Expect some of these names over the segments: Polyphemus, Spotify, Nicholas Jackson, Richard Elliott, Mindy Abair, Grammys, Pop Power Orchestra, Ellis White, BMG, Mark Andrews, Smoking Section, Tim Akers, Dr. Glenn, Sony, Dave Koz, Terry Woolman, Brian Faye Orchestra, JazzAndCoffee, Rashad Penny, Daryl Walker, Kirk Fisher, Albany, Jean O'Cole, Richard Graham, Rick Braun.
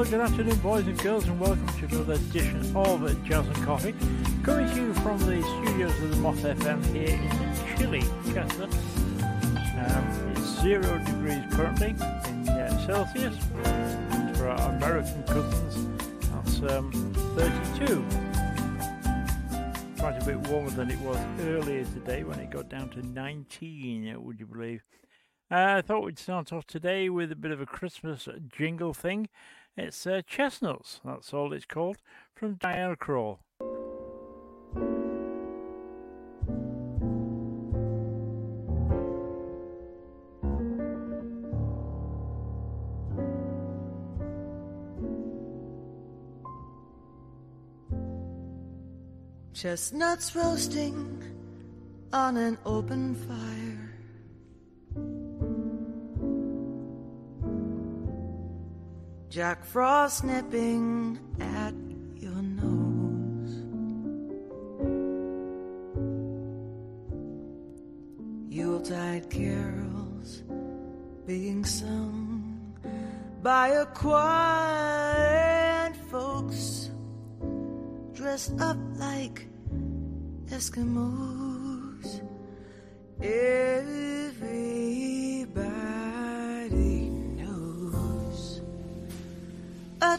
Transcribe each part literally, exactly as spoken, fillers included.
Well, good afternoon, boys and girls, and welcome to another edition of Jazz and Coffee, coming to you from the studios of the Moth F M here in chilly Chester. Um, it's zero degrees currently in uh, Celsius, and for our American cousins, that's um, thirty-two. Quite a bit warmer than it was earlier today when it got down to nineteen, would you believe? Uh, I thought we'd start off today with a bit of a Christmas jingle thing. It's uh, Chestnuts, that's all it's called, from Dial Crawl. Chestnuts roasting on an open fire, Jack Frost nipping at your nose, Yuletide carols being sung by a choir, and folks dressed up like Eskimos. Everybody a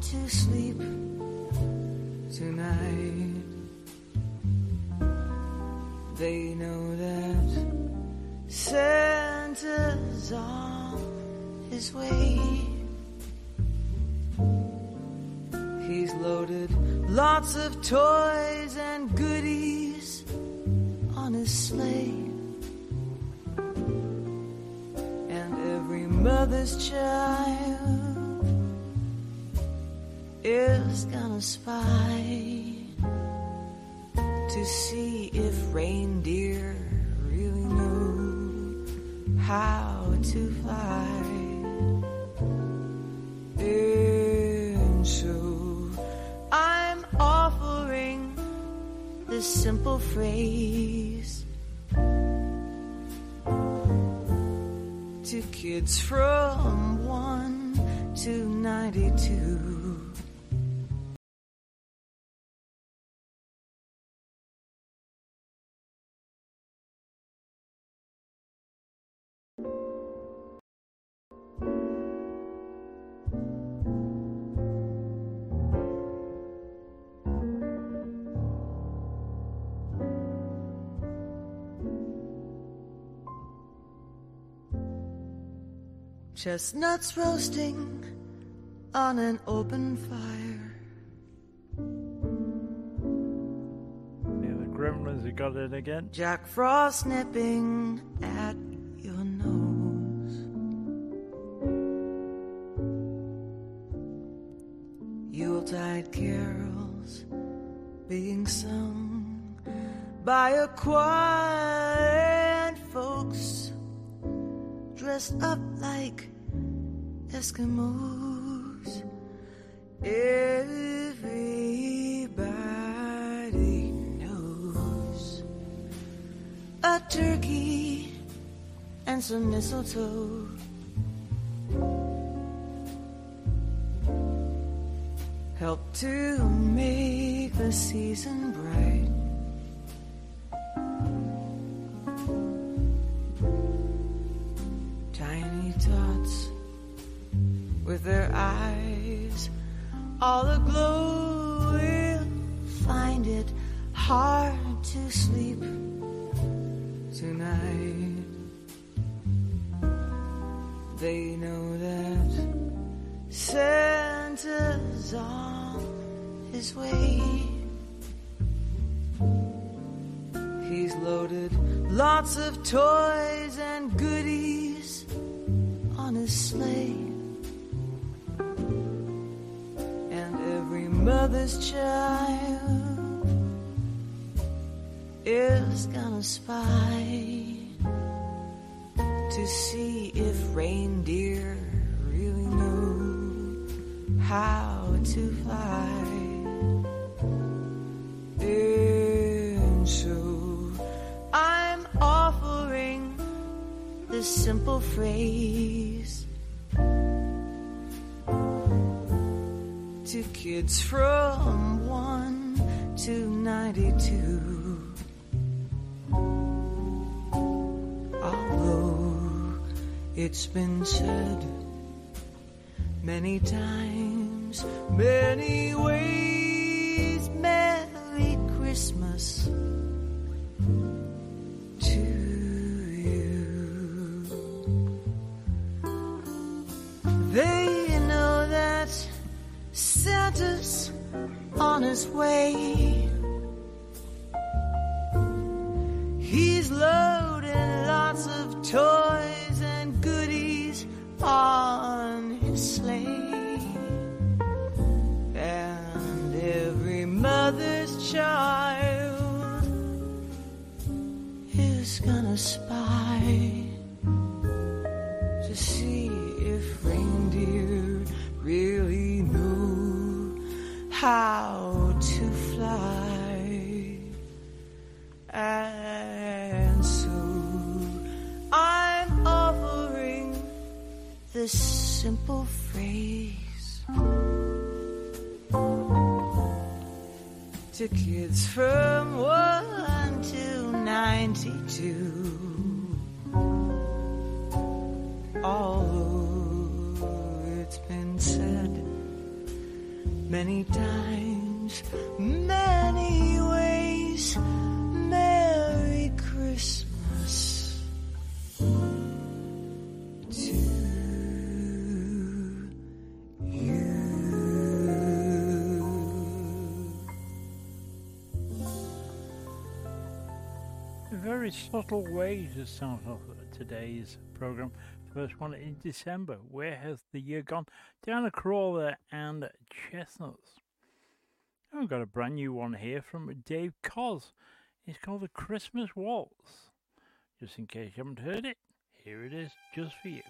to sleep tonight. They know that Santa's on his way. He's loaded lots of toys and goodies on his sleigh, and every mother's child is gonna spy to see if reindeer really know how to fly. And so I'm offering this simple phrase to kids from one to ninety-two. Chestnuts roasting on an open fire. Yeah, the gremlins have got it again. Jack Frost nipping at your nose, Yuletide carols being sung by a choir, and folks dressed up like Eskimos. Everybody knows a turkey and some mistletoe, help to make the season bright. Tiny tots with their eyes all aglow will find it hard to sleep tonight. They know that Santa's on his way. He's loaded lots of toys and goodies on his sleigh, mother's child is gonna spy to see if reindeer really know how to fly. And so I'm offering this simple phrase to kids from one to ninety-two. Although it's been said many times, many ways, Merry Christmas to you. They know that Santa's on his way. He's loading lots of toys and goodies on his sleigh. And every mother's child is gonna spy to see if reindeer really know how to fly. And so I'm offering this simple phrase to kids from one to ninety-two. Although it's been said many times, many ways, Merry Christmas to you. A very subtle way to start off today's program. First one in December. Where has the year gone? Dial Crawl there and Chestnuts. I've got a brand new one here from Dave Koz. It's called The Christmas Waltz. Just in case you haven't heard it, here it is just for you.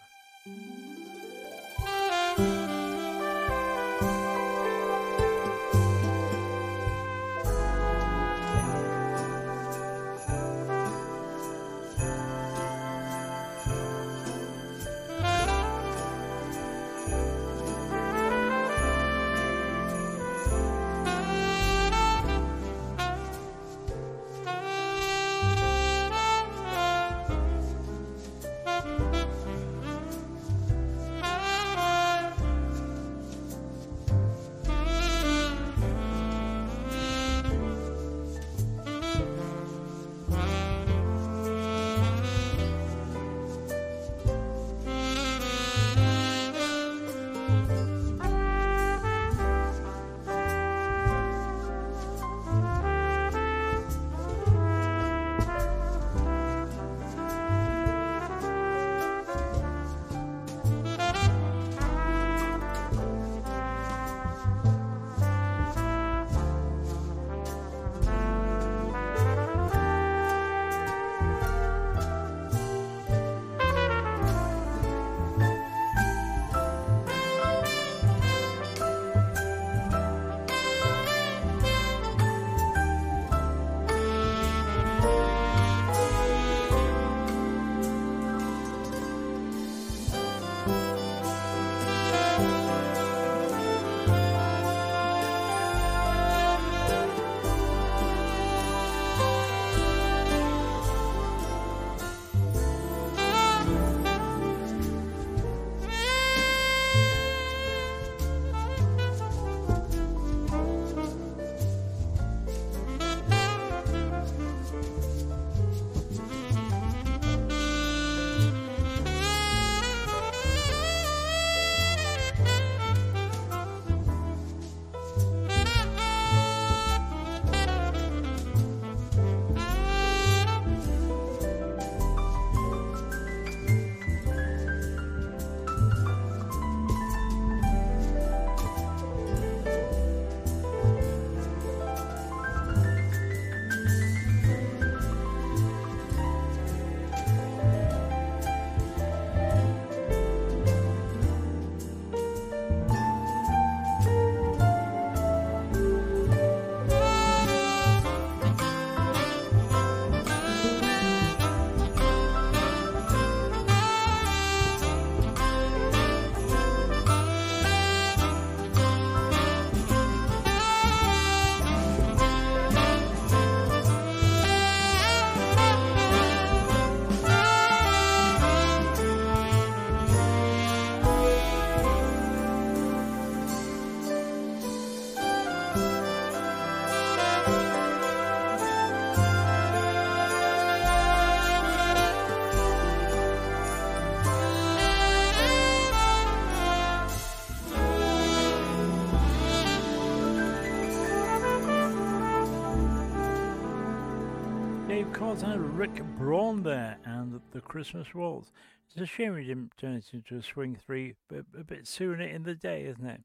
Koz and Rick Braun there, and the Christmas Waltz. It's a shame we didn't turn it into a swing three but a bit sooner in the day, isn't it?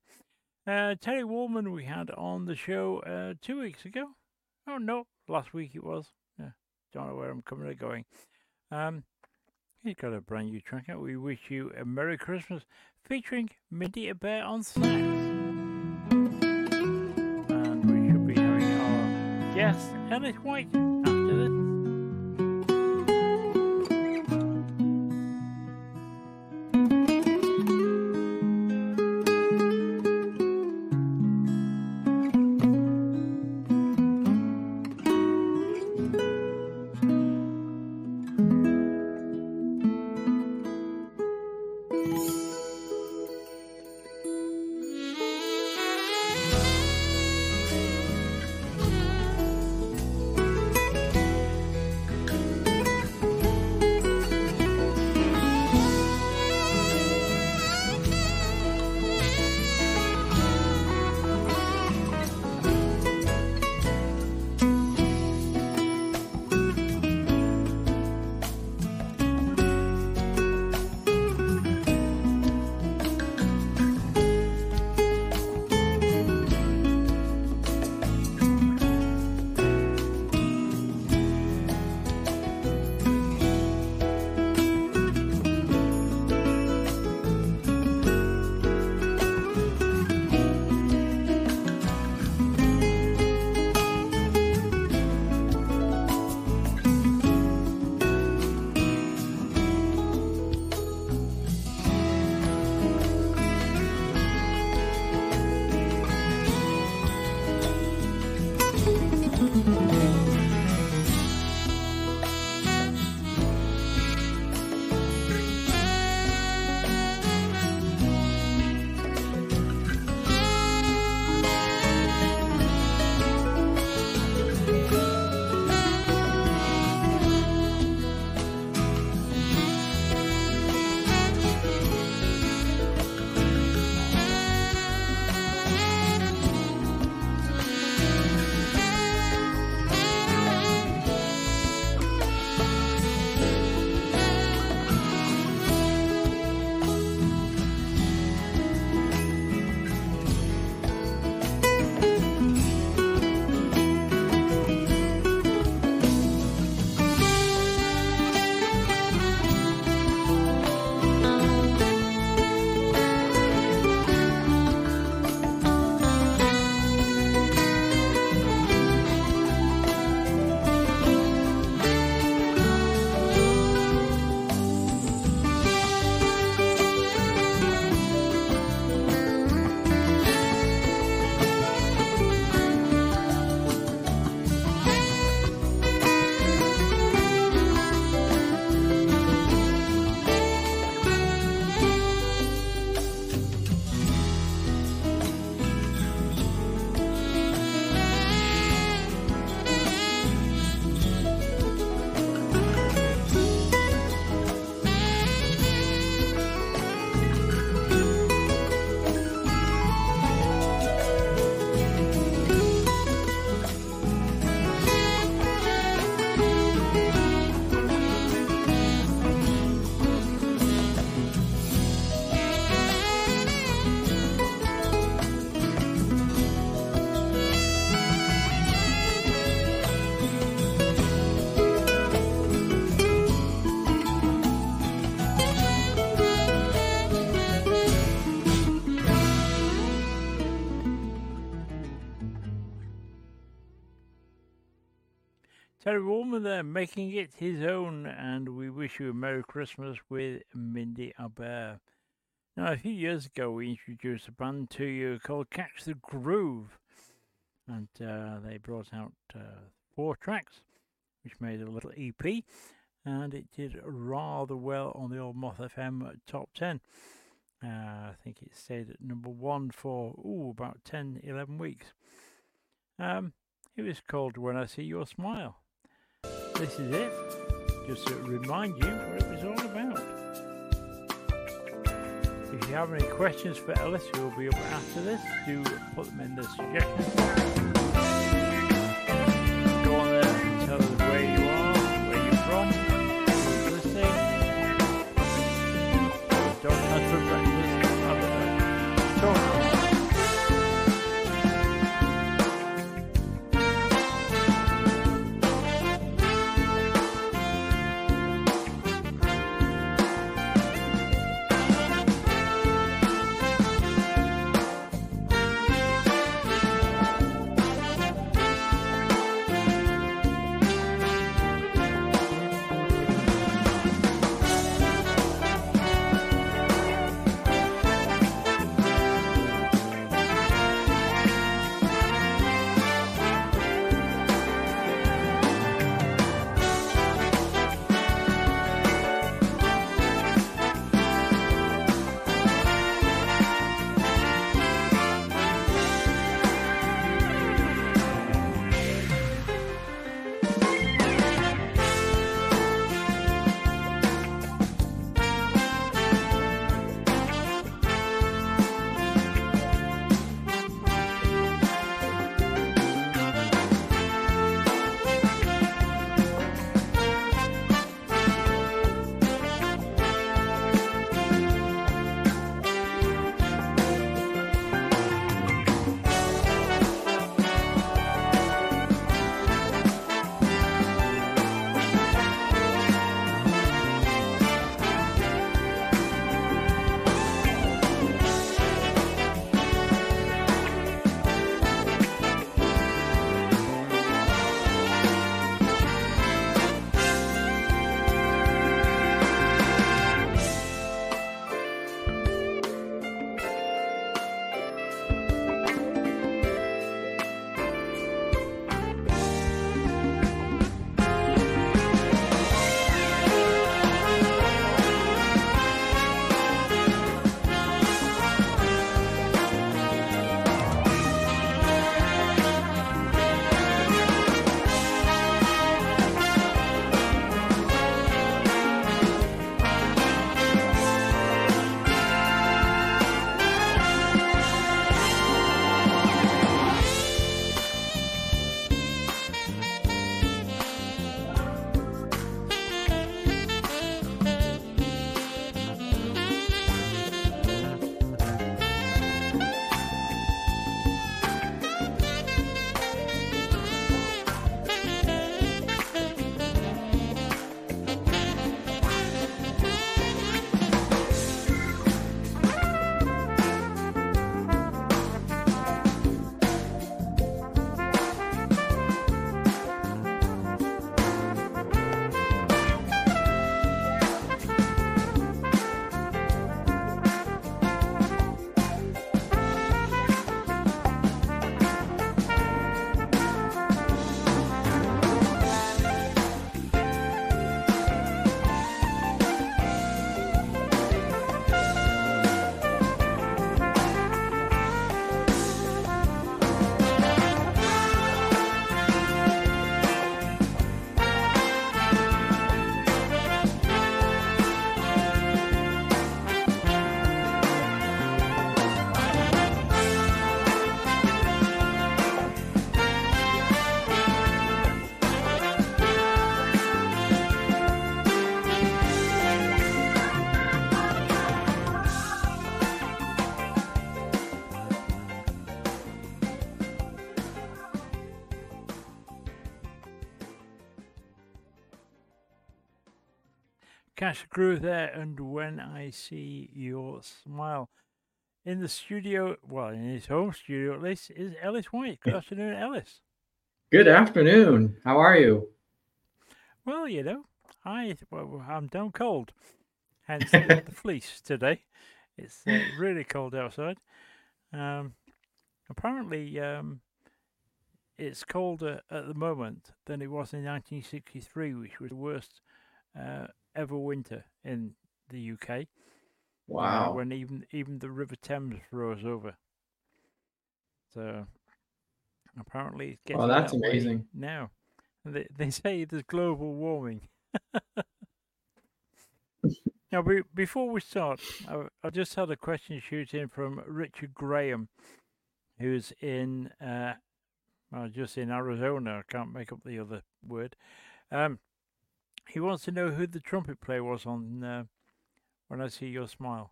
Uh, Terry Woolman we had on the show uh, two weeks ago. Oh, no, last week it was. Yeah, don't know where I'm coming or going. Um, he's got a brand new track out. We wish you a Merry Christmas, featuring Mindy Abair on Snacks. Yes, Ellis White after this. Terry Woolman there, making it his own, and we wish you a Merry Christmas with Mindy Abair. Now, a few years ago, we introduced a band to you called Catch the Groove, and uh, they brought out uh, four tracks, which made a little E P, and it did rather well on the old Moth F M top ten. Uh, I think it stayed at number one for ooh, about ten, eleven weeks. Um, it was called When I See Your Smile. This is it, just to remind you what it was all about. If you have any questions for Ellis, who will be up after this, do put them in the suggestions. Go on there and tell us where you are. Catch the Groove there, and When I See Your Smile. In the studio, well, in his home studio at least, is Ellis White. Good afternoon, Ellis. Good afternoon. How are you? Well, you know, I, well, I'm down cold, hence the fleece today. It's uh, really cold outside. Um, apparently, um, it's colder at the moment than it was in nineteen sixty-three, which was the worst uh, ever winter in the U K. Wow! Uh, when even even the River Thames rose over. So apparently it's getting. Oh, that's that amazing! Now, and they they say there's global warming. Now, be, before we start, I, I just had a question shoot in from Richard Graham, who's in uh, well, just in Arizona. I can't make up the other word. Um, he wants to know who the trumpet player was on. Uh, When I See Your Smile.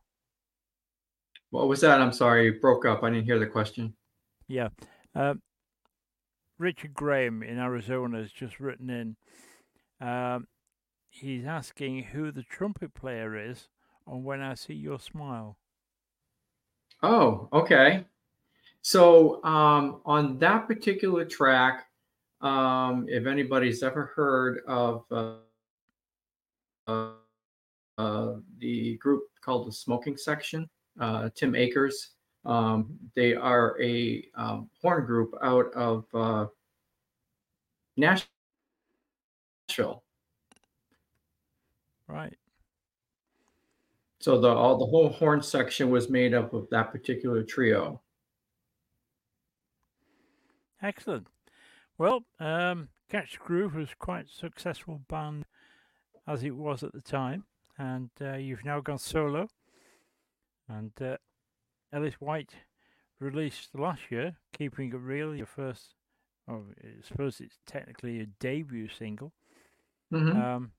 What was that? I'm sorry, you broke up. I didn't hear the question. Yeah. Uh, Richard Graham in Arizona has just written in. Um, he's asking who the trumpet player is on When I See Your Smile. Oh, okay. So um, on that particular track, um, if anybody's ever heard of... Uh, uh, Uh, the group called the Smoking Section, uh, Tim Akers. Um, they are a um, horn group out of uh, Nashville. Right. So the all the whole horn section was made up of that particular trio. Excellent. Well, um, Catch the Groove was quite a successful band as it was at the time. And uh, you've now gone solo. And uh, Ellis White released last year, Keeping It Real, your first, oh, I suppose it's technically a debut single, mm-hmm. um,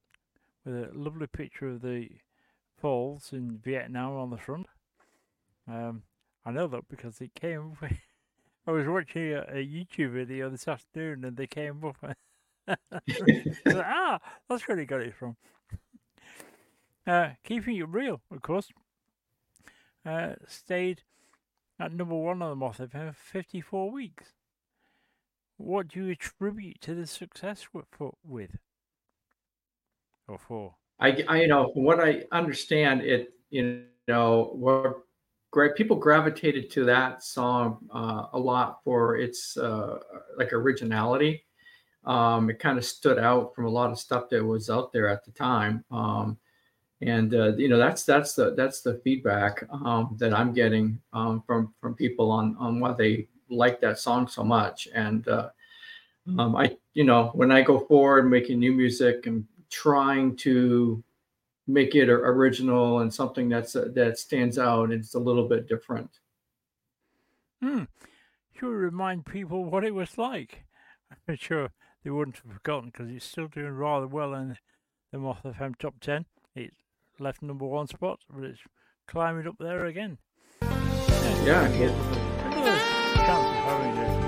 with a lovely picture of the falls in Vietnam on the front. Um, I know that because it came up. I was watching a, a YouTube video this afternoon and they came up. And like, ah, that's where they got it from. Uh, Keeping It Real, of course, uh, stayed at number one on the Moth F M for fifty-four weeks. What do you attribute to the success with, with or for? I, I, you know, from what I understand, it, you know, what gra- people gravitated to that song uh, a lot for its uh, like originality. Um, it kind of stood out from a lot of stuff that was out there at the time. Um, And, uh, you know, that's that's the that's the feedback um, that I'm getting um, from from people on, on why they like that song so much. And uh, um, I, you know, when I go forward making new music and trying to make it original and something that's uh, that stands out, it's a little bit different. Hmm. Should we remind people what it was like? I'm sure they wouldn't have forgotten because it's still doing rather well in the Moth F M Top ten. It's left number one spot, but it's climbing up there again. Yeah, yeah, cool. Another chance of having it.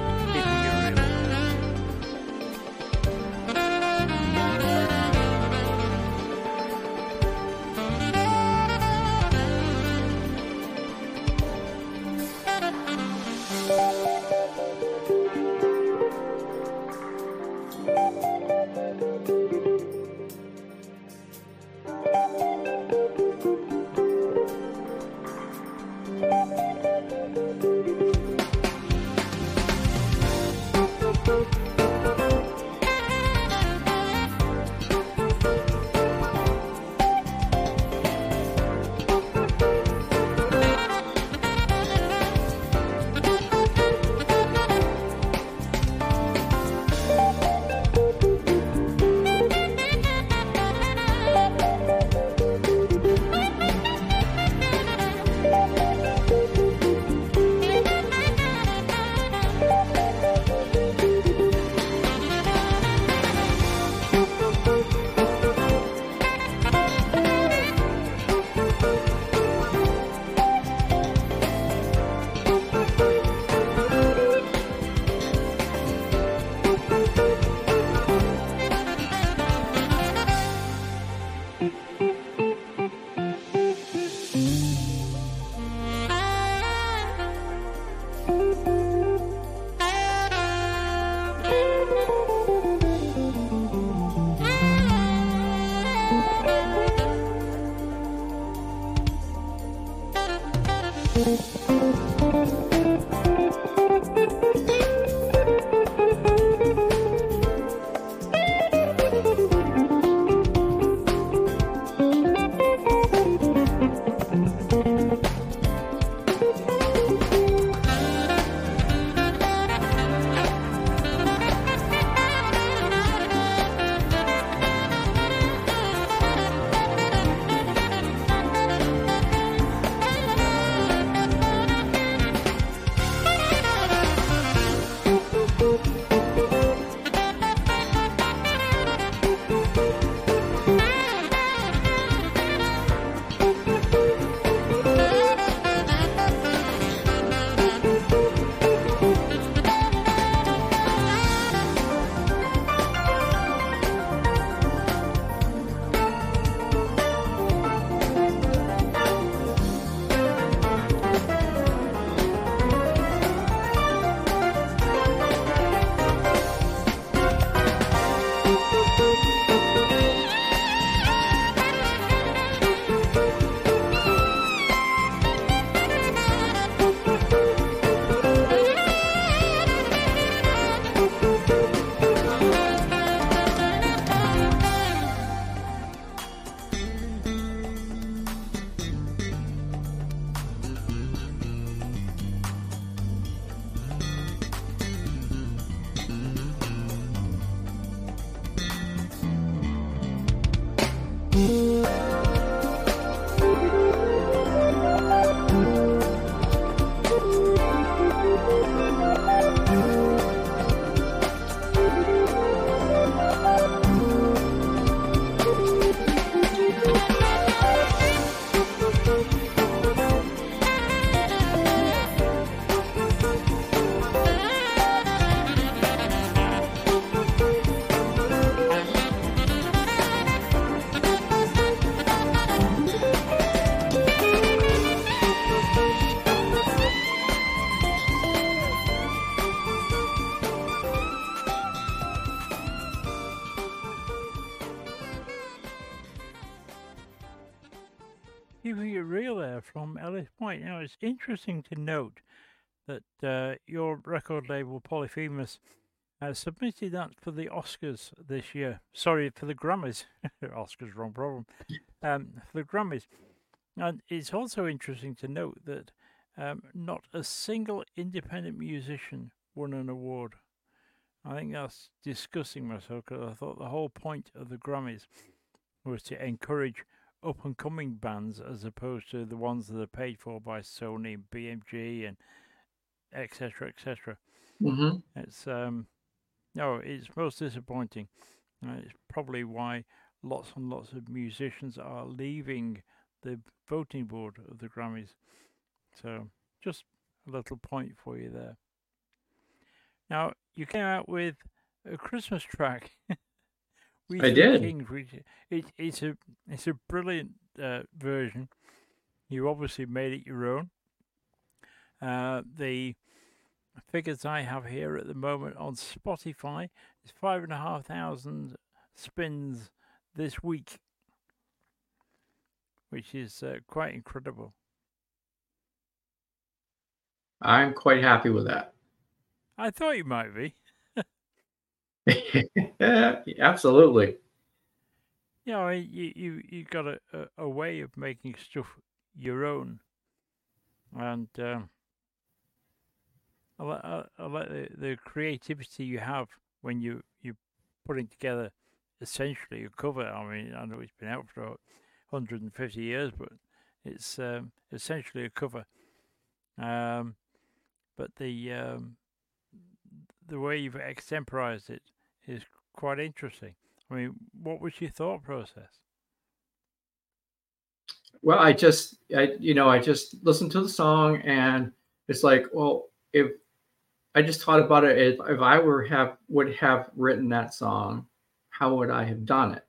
From Ellis White. Now, it's interesting to note that uh, your record label, Polyphemus, has submitted that for the Oscars this year. Sorry, for the Grammys. Oscars, wrong problem. Um, for the Grammys. And it's also interesting to note that um, not a single independent musician won an award. I think that's disgusting myself, because I thought the whole point of the Grammys was to encourage up-and-coming bands as opposed to the ones that are paid for by Sony, B M G, and et cetera, et cetera. Mm-hmm. It's um, no, it's most disappointing. And it's probably why lots and lots of musicians are leaving the voting board of the Grammys. So, just a little point for you there. Now, you came out with a Christmas track. We I did. King, it, it's a it's a brilliant uh, version. You obviously made it your own. Uh, the figures I have here at the moment on Spotify is five and a half thousand spins this week, which is uh, quite incredible. I'm quite happy with that. I thought you might be. Absolutely. Yeah, I mean, you you you got a, a, a way of making stuff your own, and um, I, I, I like the, the creativity you have when you you putting together essentially a cover. I mean, I know it's been out for one hundred fifty years, but it's um, essentially a cover. Um, but the um, the way you've extemporized it is quite interesting. I mean, what was your thought process? Well, I just, I you know, I just listened to the song, and it's like, well, if I just thought about it, if, if I were have would have written that song, how would I have done it?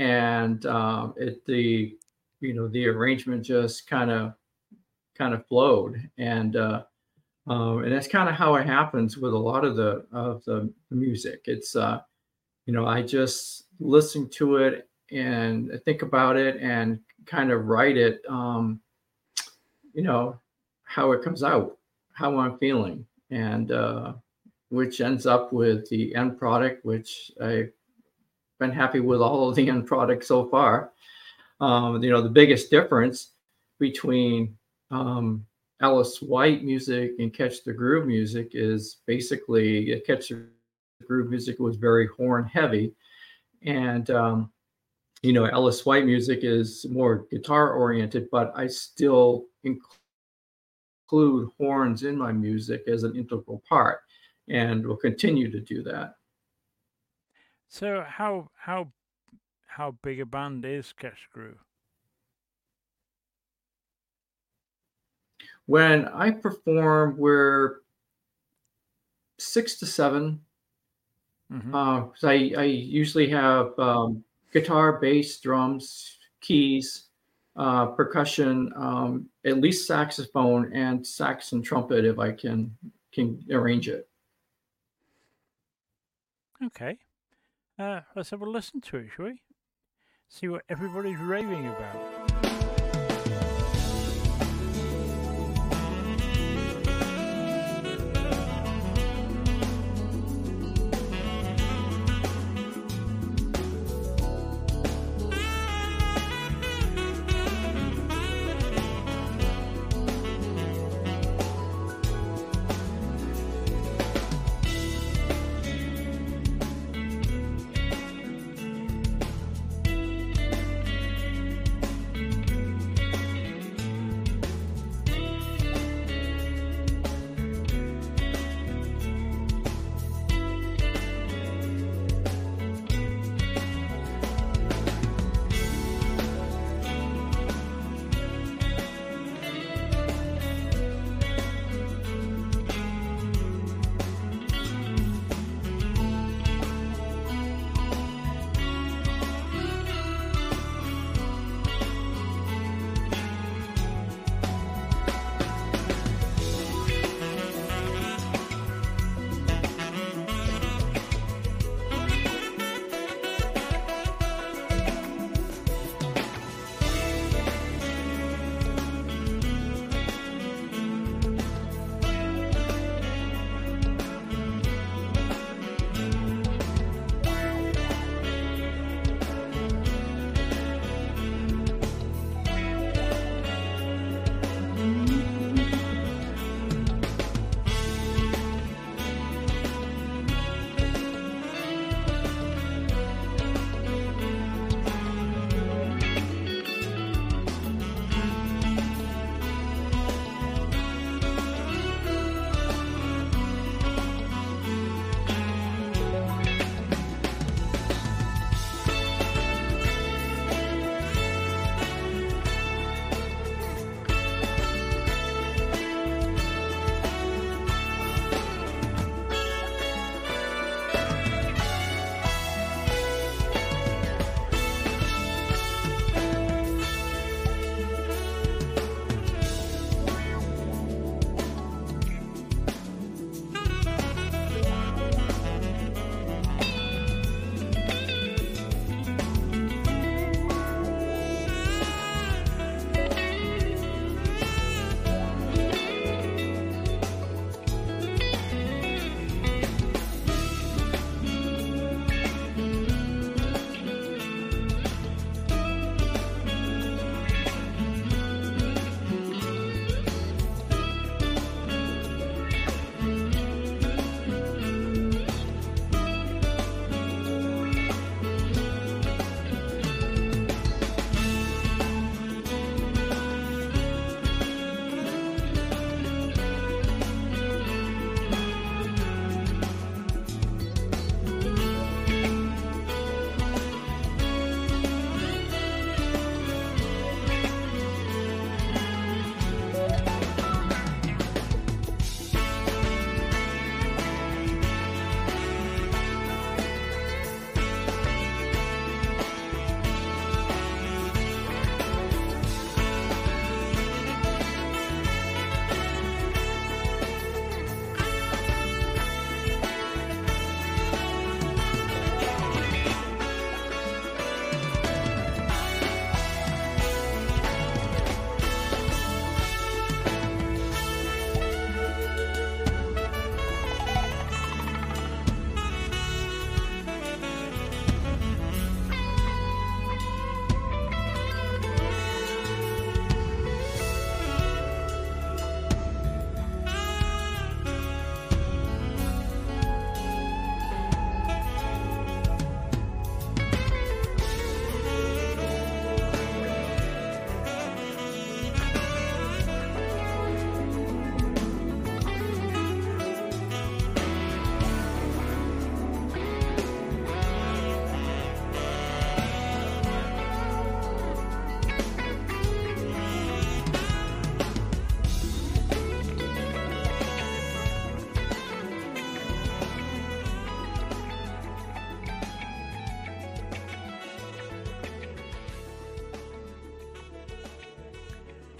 And um, it the, you know, the arrangement just kind of, kind of flowed, and uh, um, and that's kind of how it happens with a lot of the of the music. It's uh, you know, I just listen to it and think about it and kind of write it, um, you know, how it comes out, how I'm feeling, and uh, which ends up with the end product, which I've been happy with all of the end products so far. Um, you know, the biggest difference between um, Ellis White music and Catch the Groove music is basically Catch the Groove music was very horn heavy. And, um, you know, Ellis White music is more guitar oriented, but I still include horns in my music as an integral part and will continue to do that. So how, how, how big a band is Catch the Groove? When I perform, we're six to seven. Mm-hmm. Uh, so I, I usually have um, guitar, bass, drums, keys, uh, percussion, um, at least saxophone and sax and trumpet if I can can arrange it. Okay. Uh, let's have a listen to it, shall we? See what everybody's raving about.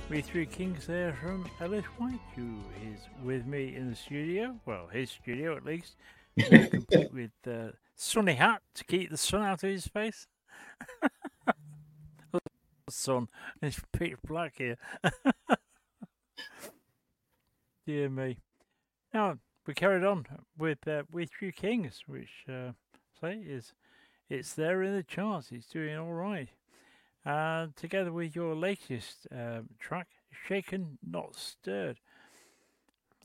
We Three Kings there from Ellis White, who is with me in the studio. Well, his studio at least. Complete with a uh, sunny hat to keep the sun out of his face. Sun. It's pitch black here. Dear me. Now, we carried on with uh, We Three Kings, which uh, say is it's there in the charts. It's doing all right. Uh, together with your latest uh, track, Shaken Not Stirred.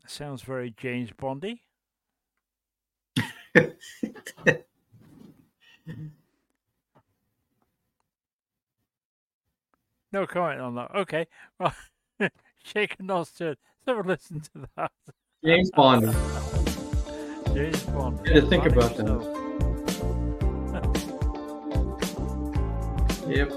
Sounds very James Bondy. No comment on that. Okay. Well, Shaken Not Stirred. Never listen to that. James Bond. James Bond. I had to think about that. Yep.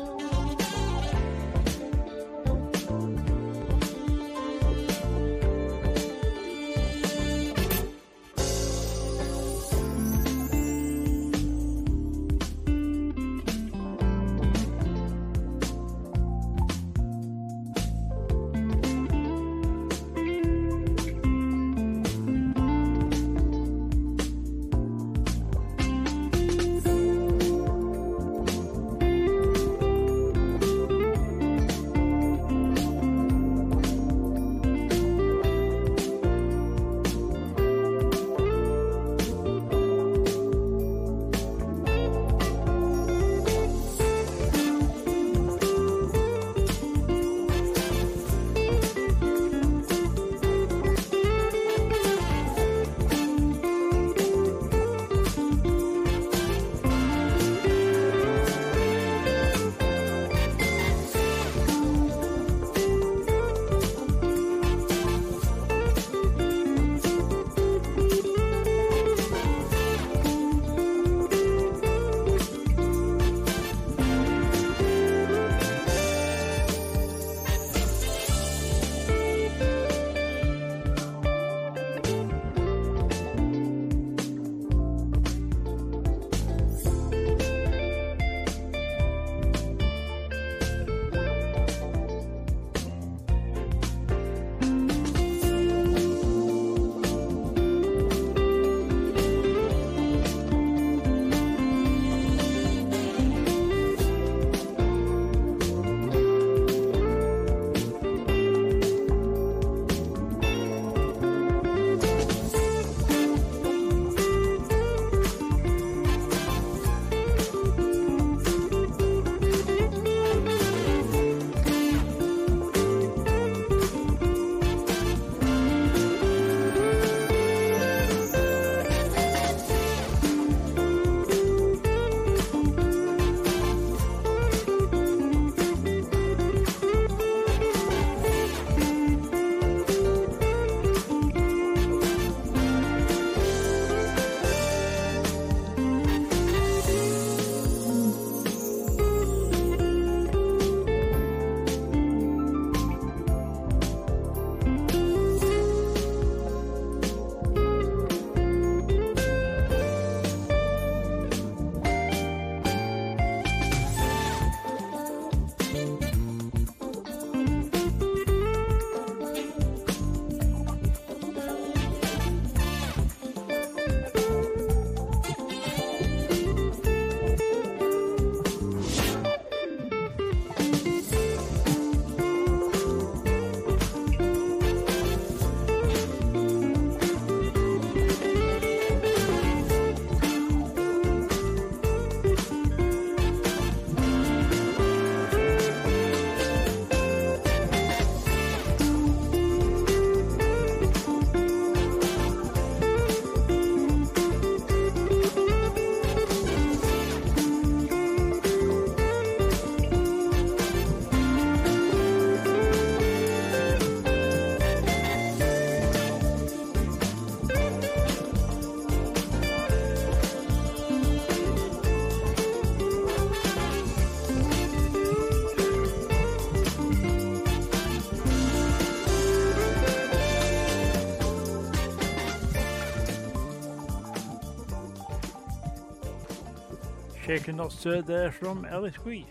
Shaken Not Stirred there from Ellis White.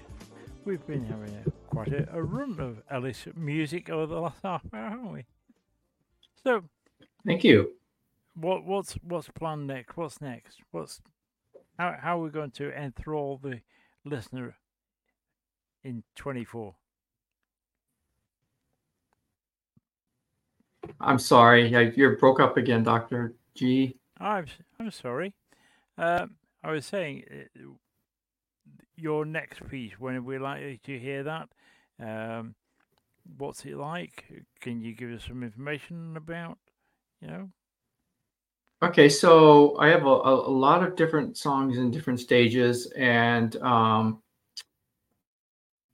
We've been having a quite a, a run of Ellis music over the last half hour, haven't we? So, thank you. What what's what's planned next? What's next? What's how how are we going to enthrall the listener in twenty-four? I'm sorry, I, you're broke up again, Doctor G. I'm I'm sorry. Um, I was saying uh, your next piece. When are we likely to hear that? Um, what's it like? Can you give us some information about? You know. Okay, so I have a, a lot of different songs in different stages, and um,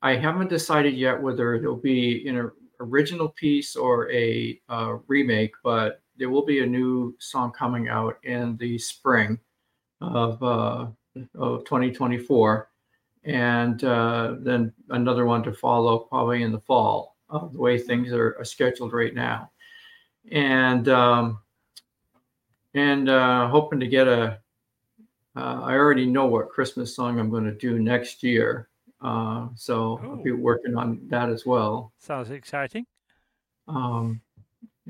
I haven't decided yet whether it'll be in a original piece or a uh, remake, but there will be a new song coming out in the spring of uh, of twenty twenty-four, and uh, then another one to follow probably in the fall, uh, the way things are, are scheduled right now. And um, and uh, hoping to get a, uh, I already know what Christmas song I'm going to do next year. Uh, so I'll be working on that as well. Sounds exciting. Um,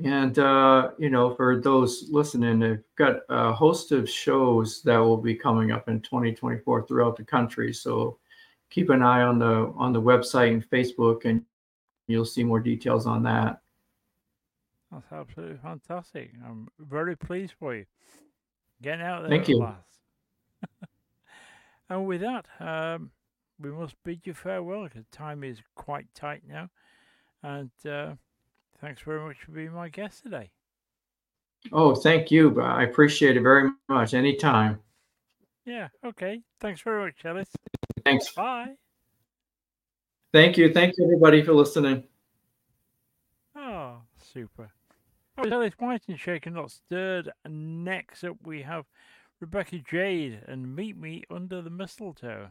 and, uh, you know, for those listening, I've got a host of shows that will be coming up in twenty twenty-four throughout the country. So keep an eye on the, on the website and Facebook, and you'll see more details on that. That's absolutely fantastic. I'm very pleased for you. Getting out there. Thank you. Last. And with that, um, we must bid you farewell because time is quite tight now. And uh, thanks very much for being my guest today. Oh, thank you. I appreciate it very much. Anytime. Yeah. Okay. Thanks very much, Ellis. Thanks. Bye. Thank you. Thanks, everybody, for listening. Oh, super. Oh, Ellis White and Shaken Not Stirred. And next up, we have Rebecca Jade and Meet Me Under the Mistletoe.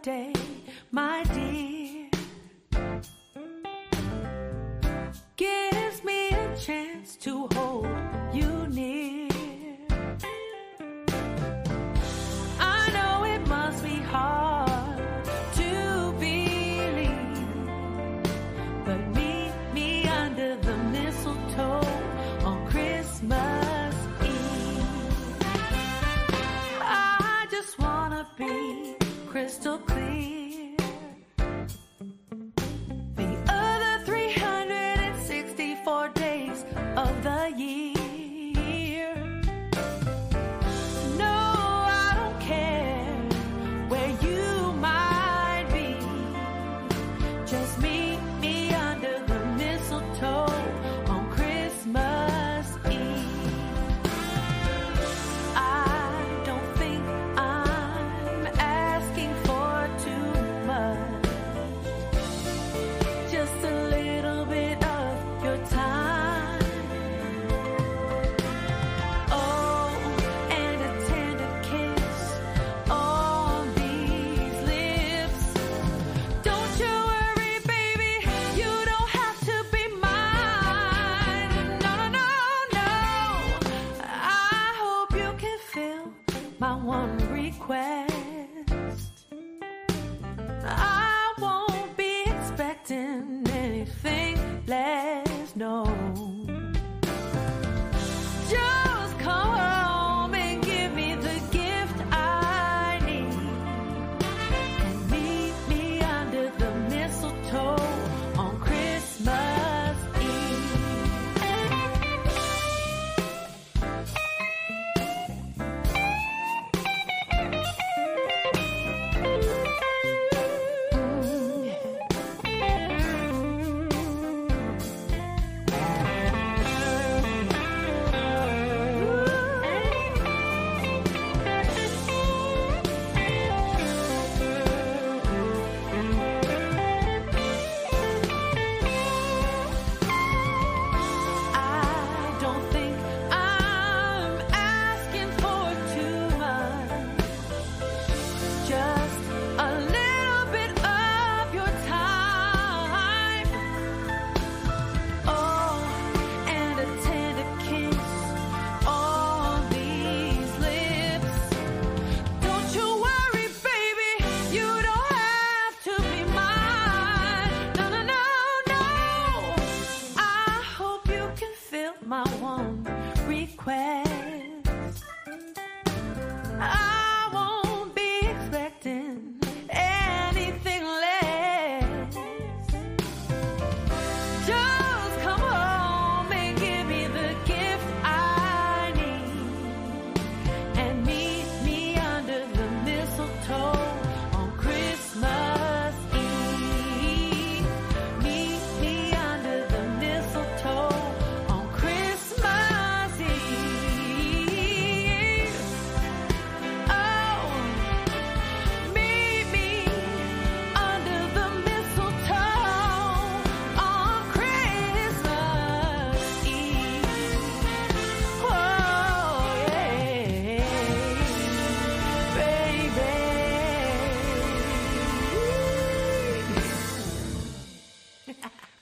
Day, my dear, gives me a chance to hold you near. I know it must be hard to believe, but meet me under the mistletoe on Christmas Eve. I just wanna be crystal clear,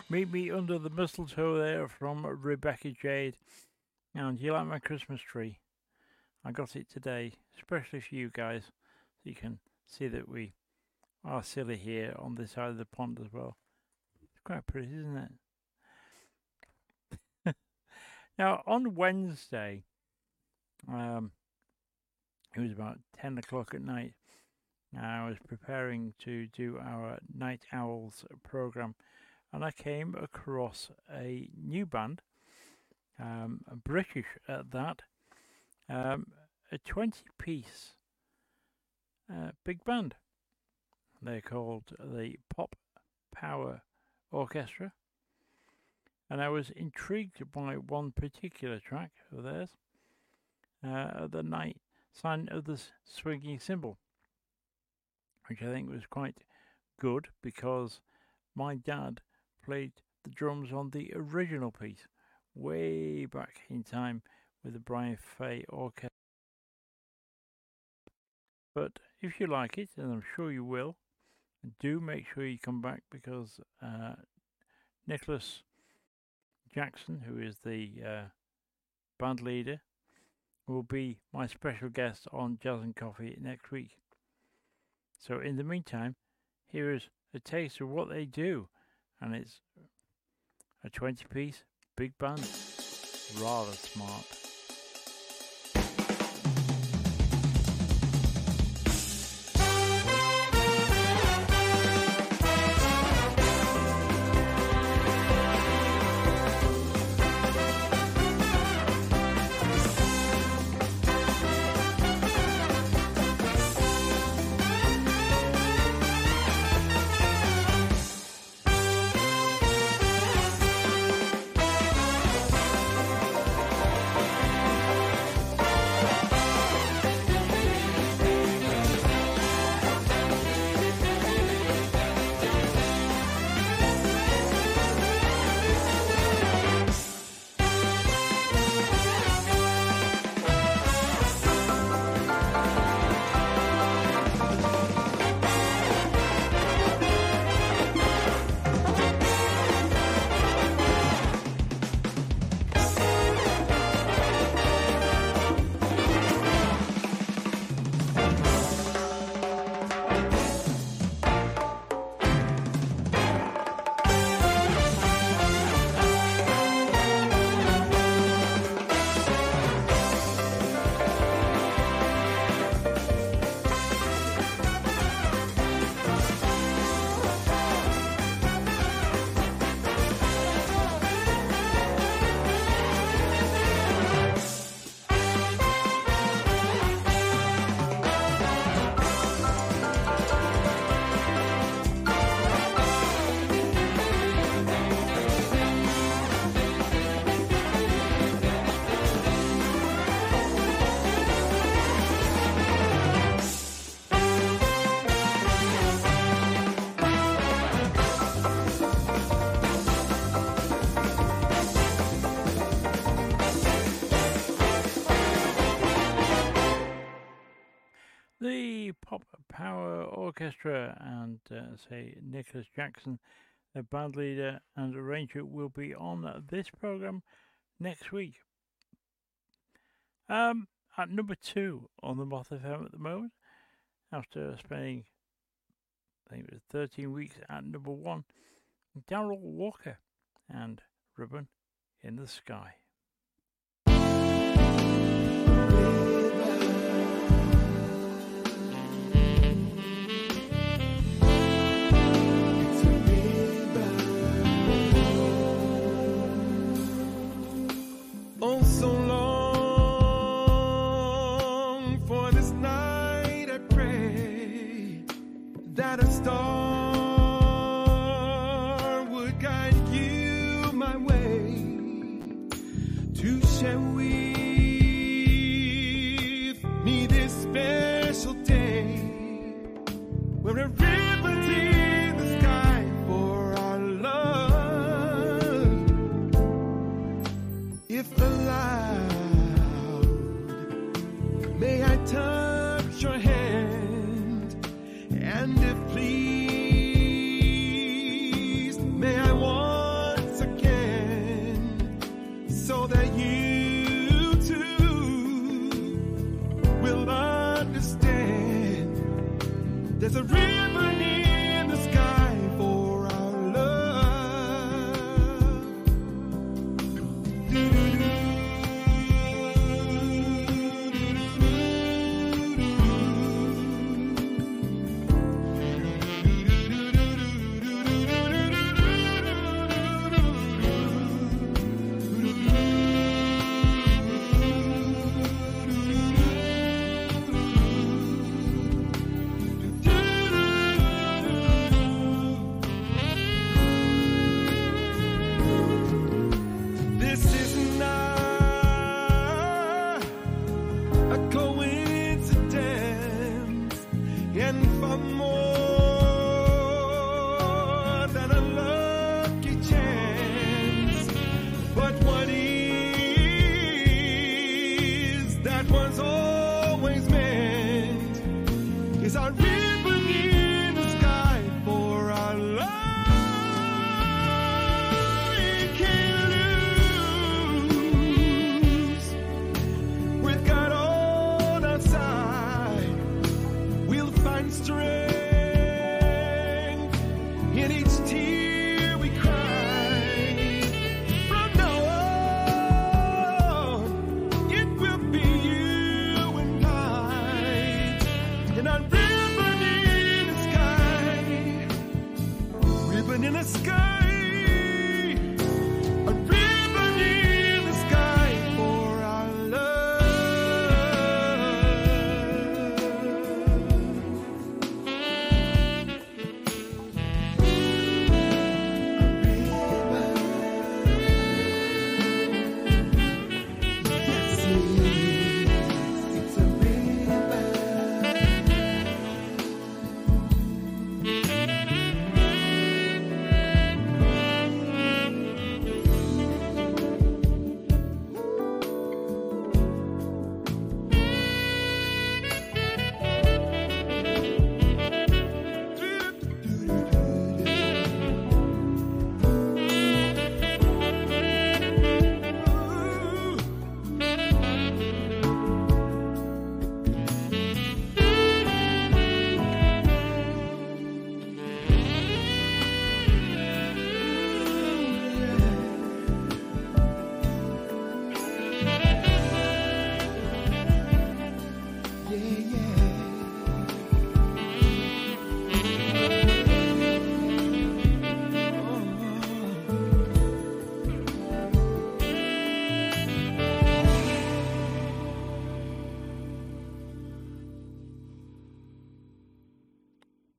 Meet Me Under the Mistletoe there from Rebecca Jade. Now, do you like my Christmas tree? I got it today, especially for you guys, so you can see that we are silly here on this side of the pond as well. It's quite pretty, isn't it? Now, on Wednesday, um, it was about ten o'clock at night, and I was preparing to do our Night Owls program, and I came across a new band, um, British at that, um, a twenty-piece uh, big band. They're called the Pop Power Orchestra, and I was intrigued by one particular track of theirs, uh, the night sign of the swinging cymbal, which I think was quite good because my dad played the drums on the original piece way back in time with the Brian Faye Orchestra. But if you like it, and I'm sure you will, do make sure you come back because uh, Nicholas Jackson, who is the uh, band leader, will be my special guest on Jazz and Coffee next week. So in the meantime, here is a taste of what they do, and it's a twenty-piece big band, rather smart. Orchestra and uh, say Nicholas Jackson, the band leader and arranger, will be on this program next week. Um, at number two on the Moth F M at the moment, after spending I think it was thirteen weeks at number one, Daryl Walker and Ribbon in the Sky. Oh, so long for this night, I pray that a star would guide you my way, in each tear we cry. From now on, it will be you and I, and a ribbon in the sky, ribbon in the sky.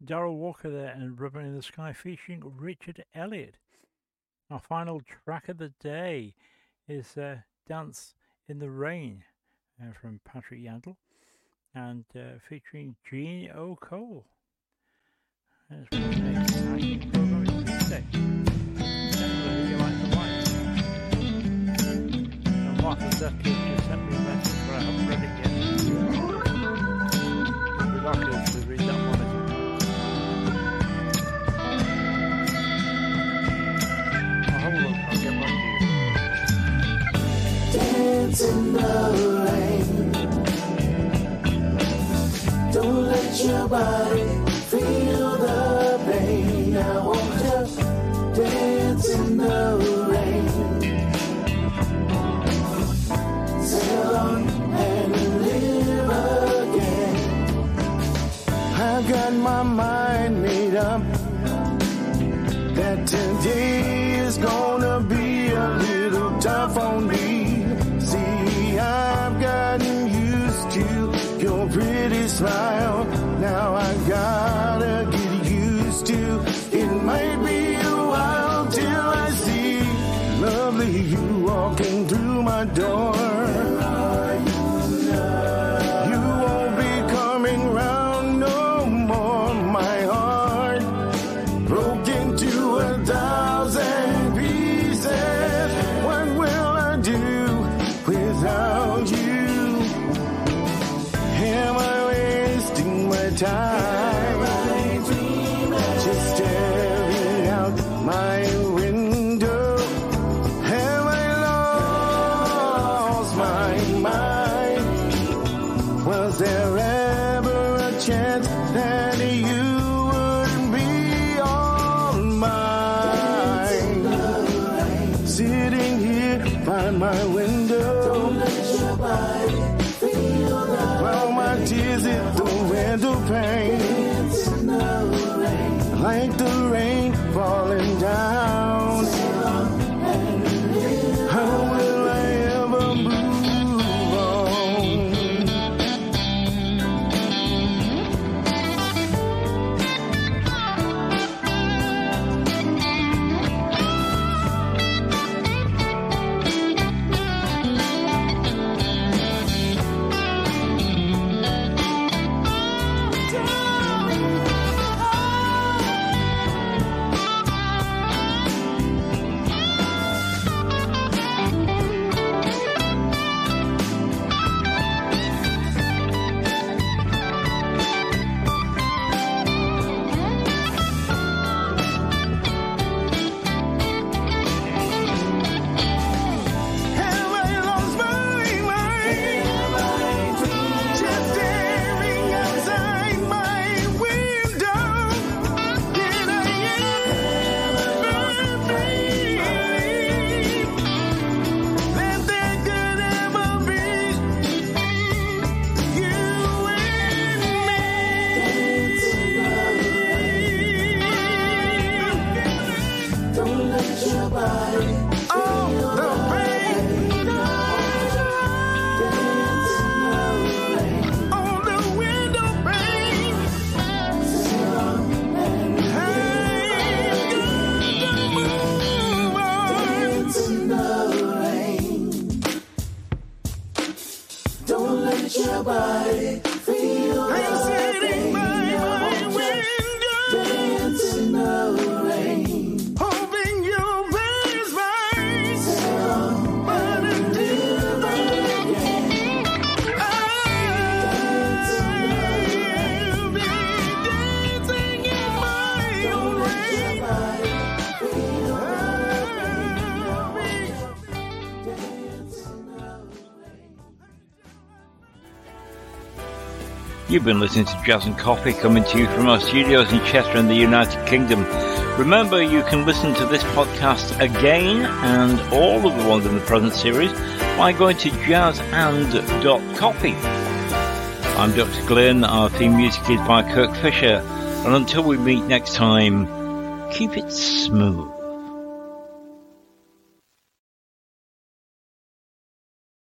Daryl Walker there and Ribbon in the Sky featuring Richard Elliott. Our final track of the day is uh, Dance in the Rain uh, from Patrick Yandel and uh, featuring Jean O'Cole. Dance in the rain. Don't let your body feel the pain. I won't just dance in the rain. Sail on and live again. I've got my mind made up that today is gonna be a little tough on me. I've gotten used to your pretty smile. Now I gotta get used to it. Might be a while till I see lovely you walking through my door. Where are you now? You won't be coming round no more. My heart broke into a thousand pieces. What will I do without you? Am I wasting my time? Am I dreaming? Just staring out my window. Have I lost my mind? Was there ever a chance that you would be all mine? Sitting here by my window. Is it the window pane? It's the rain. Like the rain falling down. How will I ever move You've been listening to Jazz and Coffee, coming to you from our studios in Chester in the United Kingdom. Remember, you can listen to this podcast again and all of the ones in the present series by going to jazzand dot coffee. I'm Doctor Glenn. Our theme music is by Kirk Fisher. And until we meet next time, keep it smooth.